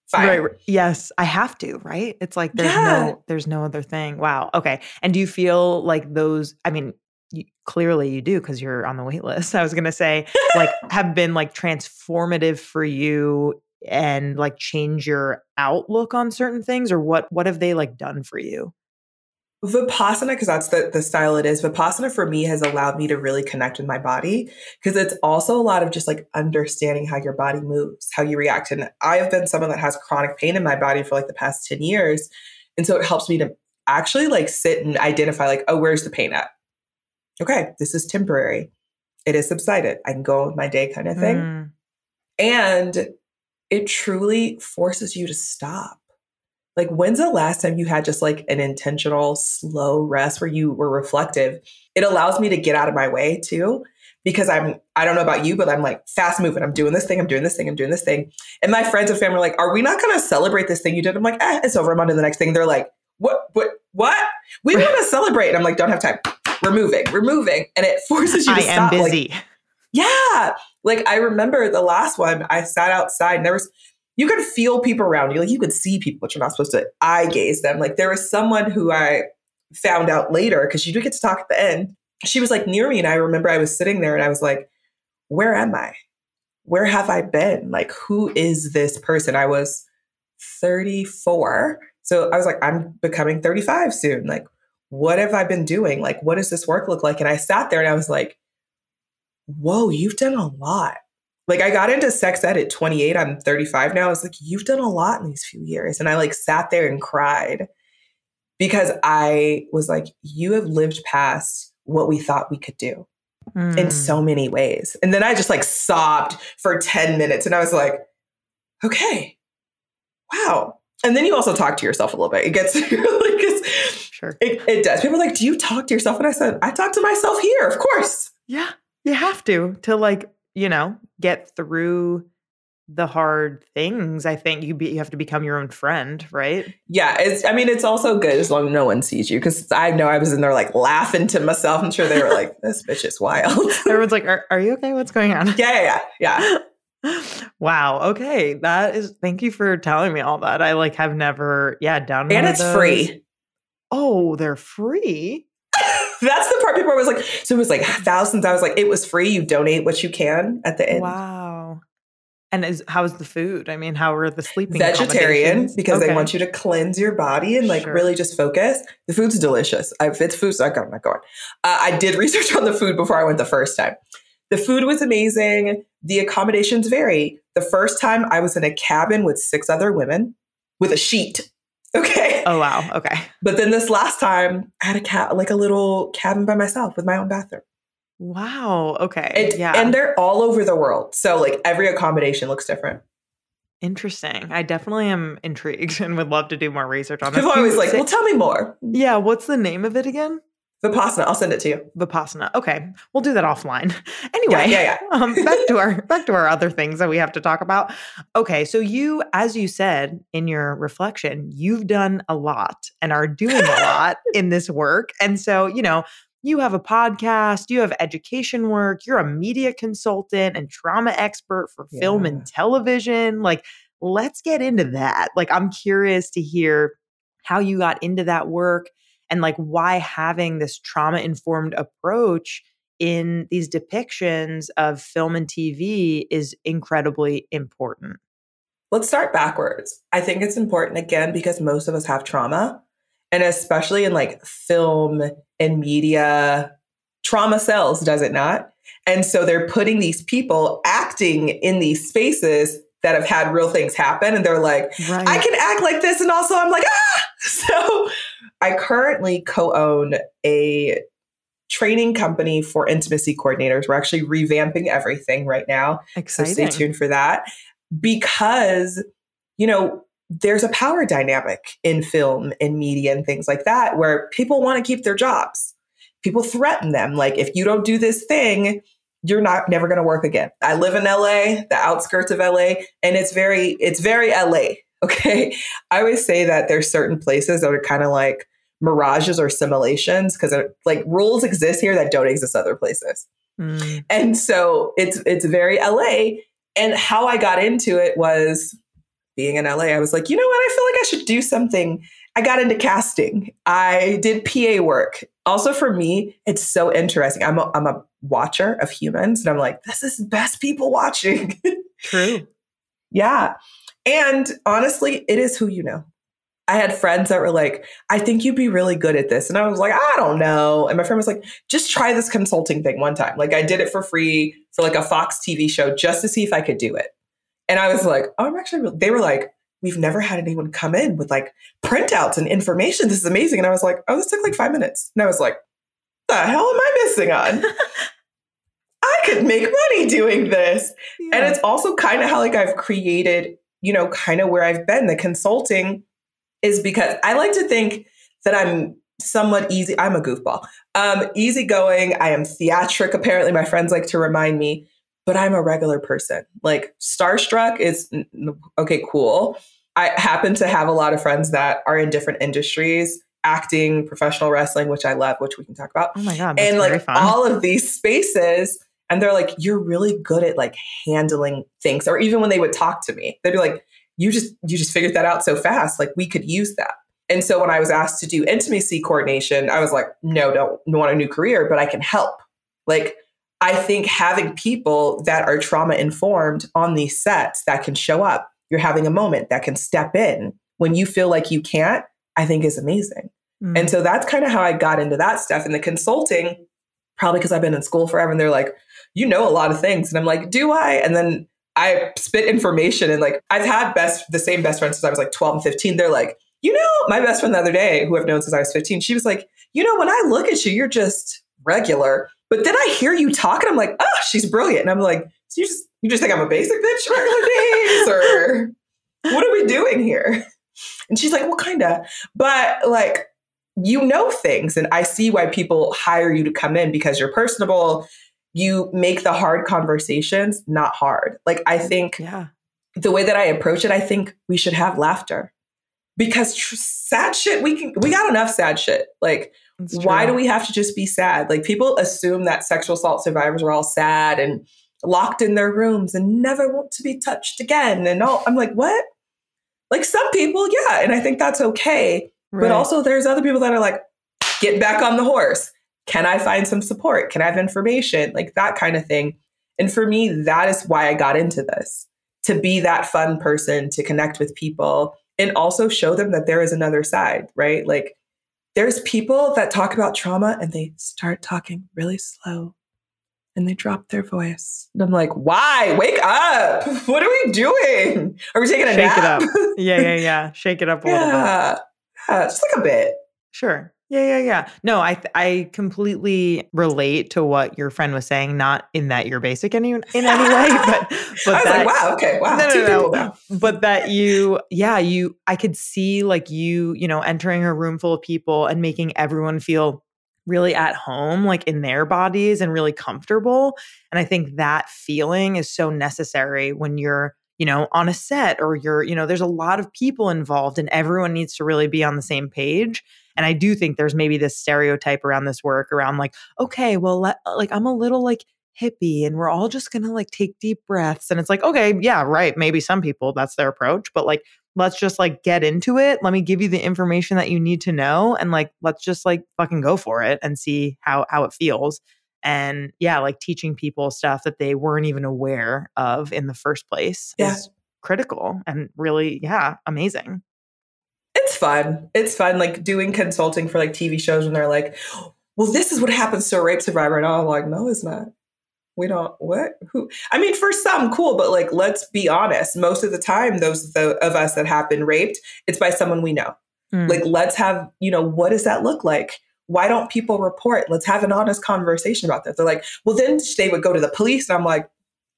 Fine. Right. Yes, I have to, right? It's like there's yeah. no there's no other thing. Wow. Okay. And do you feel like those, I mean, you, clearly you do because you're on the wait list. I was going to say like have been like transformative for you and like change your outlook on certain things or what what have they like done for you? Vipassana, because that's the, the style it is. Vipassana for me has allowed me to really connect with my body because it's also a lot of just like understanding how your body moves, how you react. And I have been someone that has chronic pain in my body for like the past ten years. And so it helps me to actually like sit and identify like, oh, where's the pain at? Okay, this is temporary. It is subsided. I can go on with my day kind of thing. Mm. And it truly forces you to stop. Like, when's the last time you had just like an intentional slow rest where you were reflective? It allows me to get out of my way too, because I'm, I don't know about you, but I'm like fast moving. I'm doing this thing. I'm doing this thing. I'm doing this thing. And my friends and family are like, are we not going to celebrate this thing you did? I'm like, eh, it's over. I'm on to the next thing. They're like, what, what, what? We want to celebrate. And I'm like, don't have time. We're moving, we're moving. And it forces you to I stop. I am busy. Like, yeah. Like I remember the last one, I sat outside and there was, you could feel people around you. Like you could see people, but you're not supposed to eye gaze them. Like there was someone who I found out later, because you do get to talk at the end. She was like near me. And I remember I was sitting there and I was like, where am I? Where have I been? Like, who is this person? I was thirty-four. So I was like, I'm becoming thirty-five soon. Like, what have I been doing? Like, what does this work look like? And I sat there and I was like, whoa, you've done a lot. Like I got into sex ed at twenty-eight. I'm thirty-five now. I was like, you've done a lot in these few years. And I like sat there and cried because I was like, you have lived past what we thought we could do mm. in so many ways. And then I just like sobbed for ten minutes and I was like, okay, wow. And then you also talk to yourself a little bit. It gets like, it's, sure. it, it does. People are like, do you talk to yourself? And I said, I talk to myself here. Of course. Yeah. You have to, to like, you know, get through the hard things. I think you be, you have to become your own friend, right? Yeah. It's, I mean, it's also good as long as no one sees you. Cause I know I was in there like laughing to myself. I'm sure they were like, this bitch is wild. Everyone's like, are, are you okay? What's going on? Yeah. Yeah. Yeah. Wow. Okay. That is, thank you for telling me all that. I like have never, yeah, downloaded. And it's those. Free. Oh, they're free. That's the part people were always like, so it was like thousands. I was like, it was free. You donate what you can at the end. Wow. And is, how's the food? I mean, how are the sleeping? Vegetarian, because okay. they want you to cleanse your body and like sure. really just focus. The food's delicious. If it's food, so I'm not going. Uh, I did research on the food before I went the first time. The food was amazing. The accommodations vary. The first time I was in a cabin with six other women with a sheet. Okay. Oh, wow. Okay. But then this last time I had a cat, like a little cabin by myself with my own bathroom. Wow. Okay. It, yeah. And they're all over the world. So like every accommodation looks different. Interesting. I definitely am intrigued and would love to do more research on this. People are always like, well, tell me more. Yeah. What's the name of it again? Vipassana. I'll send it to you. Vipassana. Okay. We'll do that offline. Anyway, yeah, yeah, yeah. um, back to our, back to our other things that we have to talk about. Okay. So you, as you said, in your reflection, you've done a lot and are doing a lot in this work. And so, you know, you have a podcast, you have education work, you're a media consultant and trauma expert for yeah. film and television. Like, let's get into that. Like, I'm curious to hear how you got into that work and like why having this trauma-informed approach in these depictions of film and T V is incredibly important. Let's start backwards. I think it's important, again, because most of us have trauma. And especially in like film and media, trauma sells, does it not? And so they're putting these people acting in these spaces that have had real things happen. And they're like, right. I can act like this. And also I'm like, ah! So I currently co-own a training company for intimacy coordinators. We're actually revamping everything right now. Exciting. So stay tuned for that. Because, you know, there's a power dynamic in film and media and things like that, where people want to keep their jobs. People threaten them. Like, if you don't do this thing, you're not never going to work again. I live in L A, the outskirts of L A, and it's very, it's very L A. Okay. I always say that there's certain places that are kind of like mirages or simulations, because like rules exist here that don't exist other places. Mm. And so it's, it's very L A. And how I got into it was, being in L A, I was like, you know what? I feel like I should do something. I got into casting. I did P A work. Also for me, it's so interesting. I'm a, I'm a watcher of humans. And I'm like, this is the best people watching. True. Yeah. And honestly, it is who you know. I had friends that were like, I think you'd be really good at this. And I was like, I don't know. And my friend was like, just try this consulting thing one time. Like I did it for free for like a Fox T V show just to see if I could do it. And I was like, oh, I'm actually, they were like, we've never had anyone come in with like printouts and information. This is amazing. And I was like, oh, this took like five minutes. And I was like, the hell am I missing on? I could make money doing this. Yeah. And it's also kind of how like I've created, you know, kind of where I've been. The consulting is because I like to think that I'm somewhat easy. I'm a goofball, um, easygoing. I am theatric. Apparently my friends like to remind me. But I'm a regular person. Like starstruck is okay, cool. I happen to have a lot of friends that are in different industries, acting, professional wrestling, which I love, which we can talk about. Oh my God. That's and like very fun. All of these spaces. And they're like, you're really good at like handling things. Or even when they would talk to me, they'd be like, you just, you just figured that out so fast. Like we could use that. And so when I was asked to do intimacy coordination, I was like, no, don't want a new career, but I can help. Like, I think having people that are trauma informed on these sets that can show up, you're having a moment that can step in when you feel like you can't, I think is amazing. Mm. And so that's kind of how I got into that stuff. And the consulting, probably because I've been in school forever and they're like, you know, a lot of things. And I'm like, do I? And then I spit information and like, I've had best, the same best friend since I was like twelve and fifteen. They're like, you know, my best friend the other day, who I've known since I was fifteen, she was like, you know, when I look at you, you're just regular. But then I hear you talk and I'm like, oh, she's brilliant. And I'm like, so you just, you just think I'm a basic bitch regular days or what are we doing here? And she's like, well, kind of, but like, you know things. And I see why people hire you to come in because you're personable. You make the hard conversations not hard. Like, I think yeah. the way that I approach it, I think we should have laughter. Because tr- sad shit, we can, we got enough sad shit. Like, why do we have to just be sad? Like, people assume that sexual assault survivors are all sad and locked in their rooms and never want to be touched again. And all, I'm like, what? Like some people, yeah. And I think that's okay. Right. But also there's other people that are like, get back on the horse. Can I find some support? Can I have information? Like that kind of thing. And for me, that is why I got into this, to be that fun person, to connect with people. And also show them that there is another side, right? Like there's people that talk about trauma and they start talking really slow and they drop their voice. And I'm like, why? Wake up. What are we doing? Are we taking a Shake nap? It up. Yeah, yeah, yeah. Shake it up a yeah. little bit. Yeah, just like a bit. Sure. Yeah, yeah, yeah. No, I I completely relate to what your friend was saying, not in that you're basic in, in any way, but, but I was that, like, wow, okay, wow. No, no, no, no. But that you, yeah, you, I could see like you, you know, entering a room full of people and making everyone feel really at home, like in their bodies and really comfortable. And I think that feeling is so necessary when you're, you know, on a set or you're, you know, there's a lot of people involved and everyone needs to really be on the same page. And I do think there's maybe this stereotype around this work around like, okay, well, let, like I'm a little like hippie and we're all just going to like take deep breaths. And it's like, okay, yeah, right. Maybe some people that's their approach, but like, let's just like get into it. Let me give you the information that you need to know. And like, let's just like fucking go for it and see how, how it feels. And yeah, like teaching people stuff that they weren't even aware of in the first place yeah. is critical and really, yeah, amazing. It's fun. It's fun. Like doing consulting for like T V shows when they're like, well, this is what happens to a rape survivor. And I'm like, no, it's not. We don't, what? Who? I mean, for some, cool. But like, let's be honest. Most of the time, those th- of us that have been raped, it's by someone we know. Mm. Like, let's have, you know, what does that look like? Why don't people report? Let's have an honest conversation about that. They're like, well, then they would go to the police. And I'm like,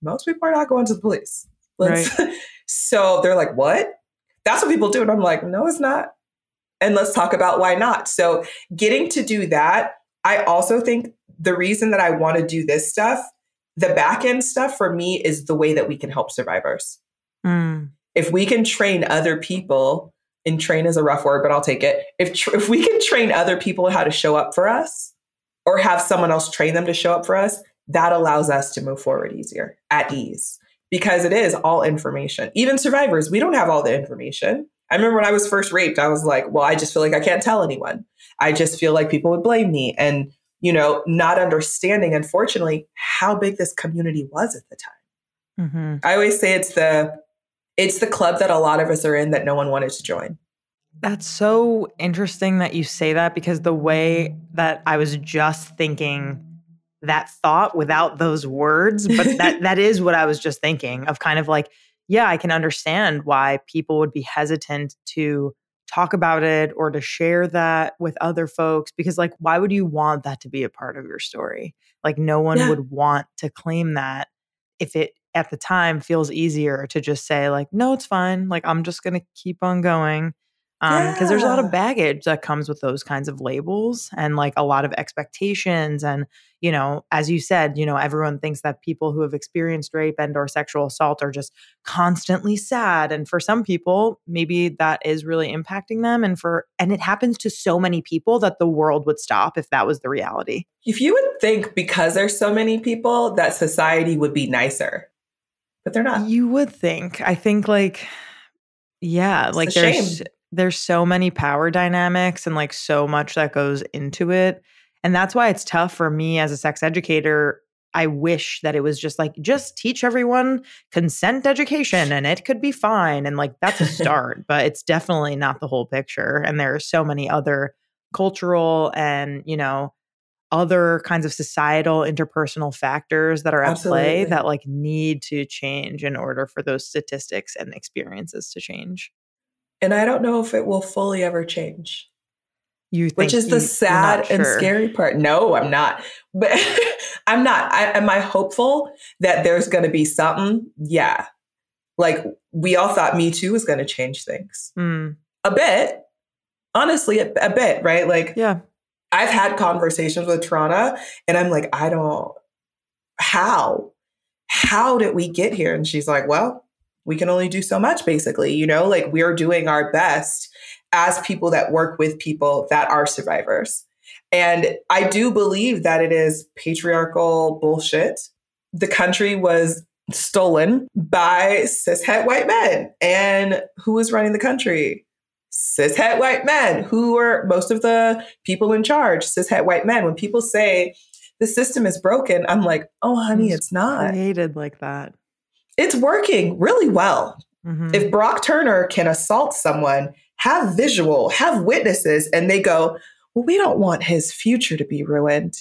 most people are not going to the police. Let's- right. So they're like, what? That's what people do. And I'm like, no, it's not. And let's talk about why not. So getting to do that, I also think the reason that I want to do this stuff, the back end stuff for me is the way that we can help survivors. Mm. If we can train other people, and train is a rough word, but I'll take it. If tr- if we can train other people how to show up for us or have someone else train them to show up for us, that allows us to move forward easier, at ease. Because it is all information. Even survivors, we don't have all the information. I remember when I was first raped, I was like, well, I just feel like I can't tell anyone. I just feel like people would blame me. And, you know, not understanding, unfortunately, how big this community was at the time. Mm-hmm. I always say it's the it's the club that a lot of us are in that no one wanted to join. That's so interesting that you say that, because the way that I was just thinking that thought without those words, but that that is what I was just thinking of, kind of like, yeah, I can understand why people would be hesitant to talk about it or to share that with other folks, because like, why would you want that to be a part of your story? Like no one yeah. would want to claim that if it at the time feels easier to just say like, no, it's fine. Like, I'm just going to keep on going. Um, because yeah. there's a lot of baggage that comes with those kinds of labels and like a lot of expectations. And, you know, as you said, you know, everyone thinks that people who have experienced rape and or sexual assault are just constantly sad. And for some people, maybe that is really impacting them. And for, and it happens to so many people that the world would stop if that was the reality. If you would think because there's so many people that society would be nicer, but they're not. You would think. I think like, yeah, it's like there's... shame. There's so many power dynamics and like so much that goes into it. And that's why it's tough for me as a sex educator. I wish that it was just like, just teach everyone consent education and it could be fine. And like, that's a start, but it's definitely not the whole picture. And there are so many other cultural and, you know, other kinds of societal interpersonal factors that are at Absolutely. Play that like need to change in order for those statistics and experiences to change. And I don't know if it will fully ever change, you think which is the sad and sure. scary part. No, I'm not. But I'm not. I, am I hopeful that there's going to be something? Yeah. Like we all thought Me Too was going to change things. Mm. A bit. Honestly, a, a bit, right? Like yeah. I've had conversations with Tarana and I'm like, I don't, how? How did we get here? And she's like, well, we can only do so much, basically, you know, like we're doing our best as people that work with people that are survivors. And I do believe that it is patriarchal bullshit. The country was stolen by cishet white men. And who was running the country? Cishet white men. Who were most of the people in charge? Cishet white men. When people say the system is broken, I'm like, oh, honey, it's, it's not. Created like that. It's working really well. Mm-hmm. If Brock Turner can assault someone, have visual, have witnesses, and they go, well, we don't want his future to be ruined.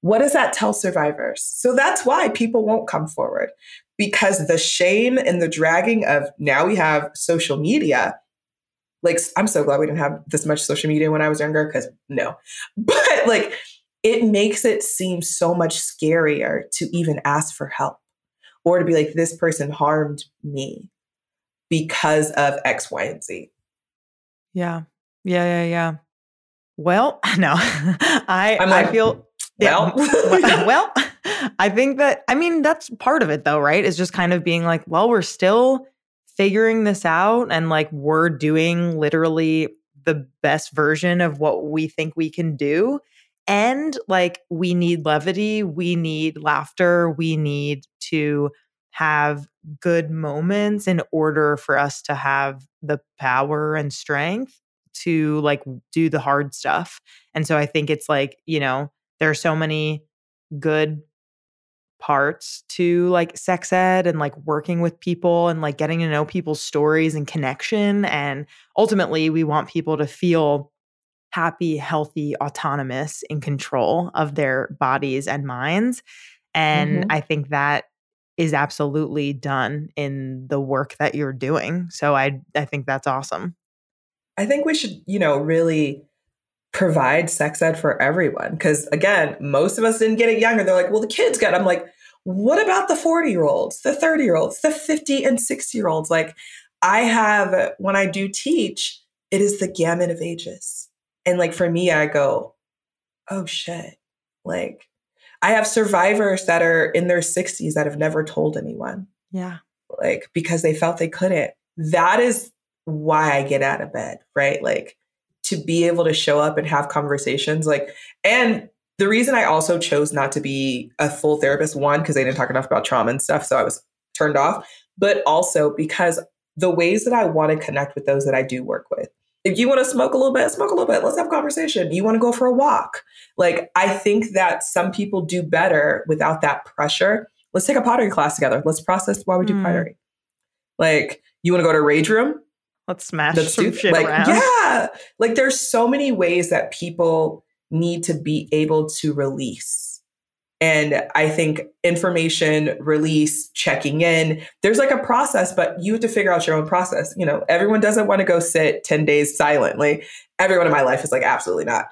What does that tell survivors? So that's why people won't come forward, because the shame and the dragging of now we have social media. Like, I'm so glad we didn't have this much social media when I was younger, because no. But like, it makes it seem so much scarier to even ask for help. Or to be like, this person harmed me because of X, Y, and Z. Yeah. Yeah, yeah, yeah. Well, no, I I'm like, I feel, well. Yeah, well, I think that, I mean, that's part of it though, right? It's just kind of being like, well, we're still figuring this out and like, we're doing literally the best version of what we think we can do. And like, we need levity, we need laughter, we need to have good moments in order for us to have the power and strength to like do the hard stuff. And so I think it's like, you know, there are so many good parts to like sex ed and like working with people and like getting to know people's stories and connection. And ultimately, we want people to feel happy, healthy, autonomous, in control of their bodies and minds. And mm-hmm. I think that is absolutely done in the work that you're doing. So I I think that's awesome. I think we should, you know, really provide sex ed for everyone. Because again, most of us didn't get it younger. They're like, well, the kids got it. I'm like, what about the forty-year-olds, the thirty-year-olds, the fifty and sixty-year-olds? Like I have, when I do teach, it is the gamut of ages. And like, for me, I go, oh shit. Like I have survivors that are in their sixties that have never told anyone. Yeah. Like, because they felt they couldn't. That is why I get out of bed, right? Like to be able to show up and have conversations. Like, and the reason I also chose not to be a full therapist, one, because they didn't talk enough about trauma and stuff. So I was turned off, but also because the ways that I want to connect with those that I do work with. If you want to smoke a little bit, smoke a little bit. Let's have a conversation. You want to go for a walk. Like, I think that some people do better without that pressure. Let's take a pottery class together. Let's process why we do mm. pottery. Like, you want to go to a rage room? Let's smash Let's some do, shit like, around. Yeah. Like, there's so many ways that people need to be able to release. And I think information, release, checking in, there's like a process, but you have to figure out your own process. You know, everyone doesn't want to go sit ten days silently. Everyone in my life is like, absolutely not.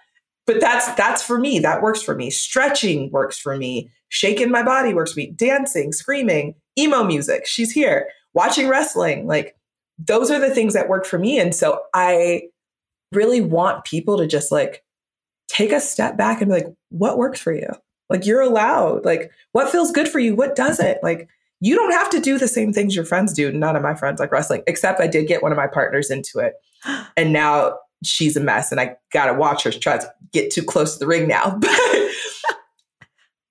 But that's, that's for me. That works for me. Stretching works for me. Shaking my body works for me. Dancing, screaming, emo music. She's here. Watching wrestling. Like those are the things that work for me. And so I really want people to just like take a step back and be like, what works for you? Like, you're allowed, like, what feels good for you? What doesn't? Like, you don't have to do the same things your friends do. None of my friends like wrestling, except I did get one of my partners into it. And now she's a mess and I got to watch her try to get too close to the ring now. But,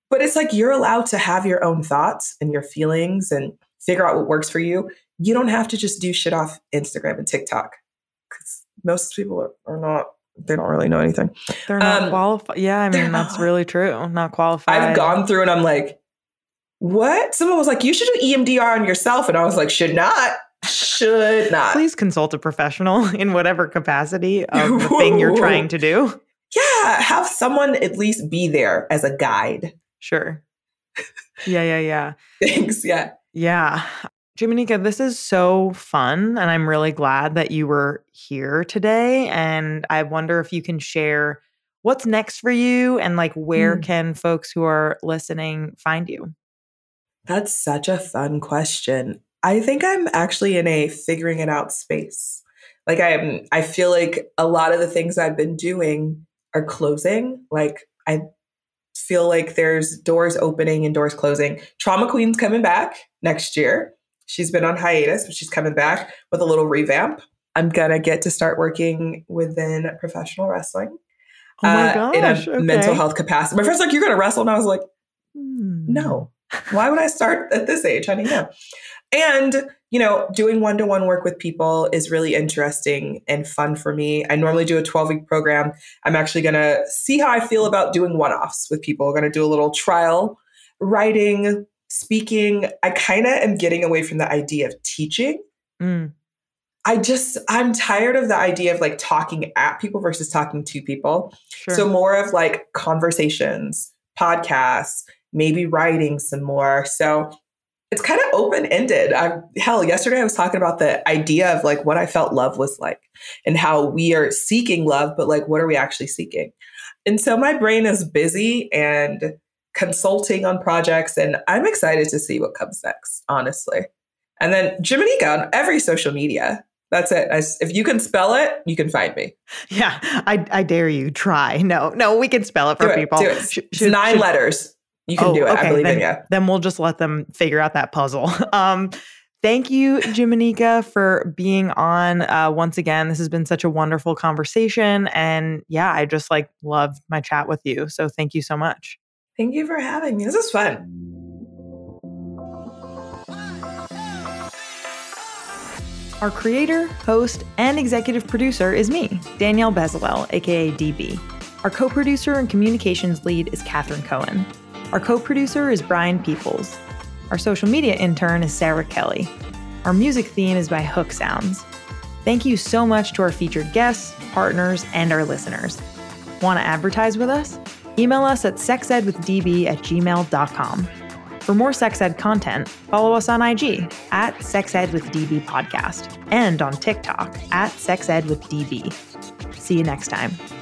but it's like, you're allowed to have your own thoughts and your feelings and figure out what works for you. You don't have to just do shit off Instagram and TikTok, because most people are, are not, they don't really know anything. They're not um, qualified. Yeah. I mean, that's not, really true. Not qualified. I've gone through and I'm like, what? Someone was like, you should do E M D R on yourself. And I was like, should not, should not. Please consult a professional in whatever capacity of the thing you're trying to do. Yeah. Have someone at least be there as a guide. Sure. Yeah, yeah, yeah. Thanks. Yeah. Yeah. Jiminika, this is so fun. And I'm really glad that you were here today. And I wonder if you can share what's next for you and like where mm. can folks who are listening find you? That's such a fun question. I think I'm actually in a figuring it out space. Like I am, I feel like a lot of the things I've been doing are closing. Like I feel like there's doors opening and doors closing. Trauma Queen's coming back next year. She's been on hiatus, but she's coming back with a little revamp. I'm going to get to start working within professional wrestling oh my gosh, uh, in a okay. mental health capacity. My friend's like, you're going to wrestle? And I was like, no. Why would I start at this age? I mean, no. And, you know, doing one-to-one work with people is really interesting and fun for me. I normally do a twelve-week program. I'm actually going to see how I feel about doing one-offs with people. I'm going to do a little trial, writing, speaking. I kind of am getting away from the idea of teaching. Mm. I just, I'm tired of the idea of like talking at people versus talking to people. Sure. So more of like conversations, podcasts, maybe writing some more. So it's kind of open-ended. I, hell, yesterday I was talking about the idea of like what I felt love was like and how we are seeking love, but like, what are we actually seeking? And so my brain is busy and consulting on projects, and I'm excited to see what comes next, honestly. And then Jiminika on every social media. That's it. I, if you can spell it, you can find me. Yeah. I, I dare you try. No, no, we can spell it for do it, people. Do it. Sh- it's sh- nine sh- letters. You can oh, do it. Okay. I believe then, in you. Then we'll just let them figure out that puzzle. Um, thank you, Jiminika, for being on uh, once again. This has been such a wonderful conversation. And yeah, I just like loved my chat with you. So thank you so much. Thank you for having me. This is fun. Our creator, host, and executive producer is me, Danielle Bezalow, aka D B. Our co-producer and communications lead is Catherine Cohen. Our co-producer is Brian Peoples. Our social media intern is Sarah Kelly. Our music theme is by Hook Sounds. Thank you so much to our featured guests, partners, and our listeners. Want to advertise with us? Email us at sexedwithdb at gmail dot com. For more sex ed content, follow us on I G at sexedwithdbpodcast and on TikTok at sexedwithdb. See you next time.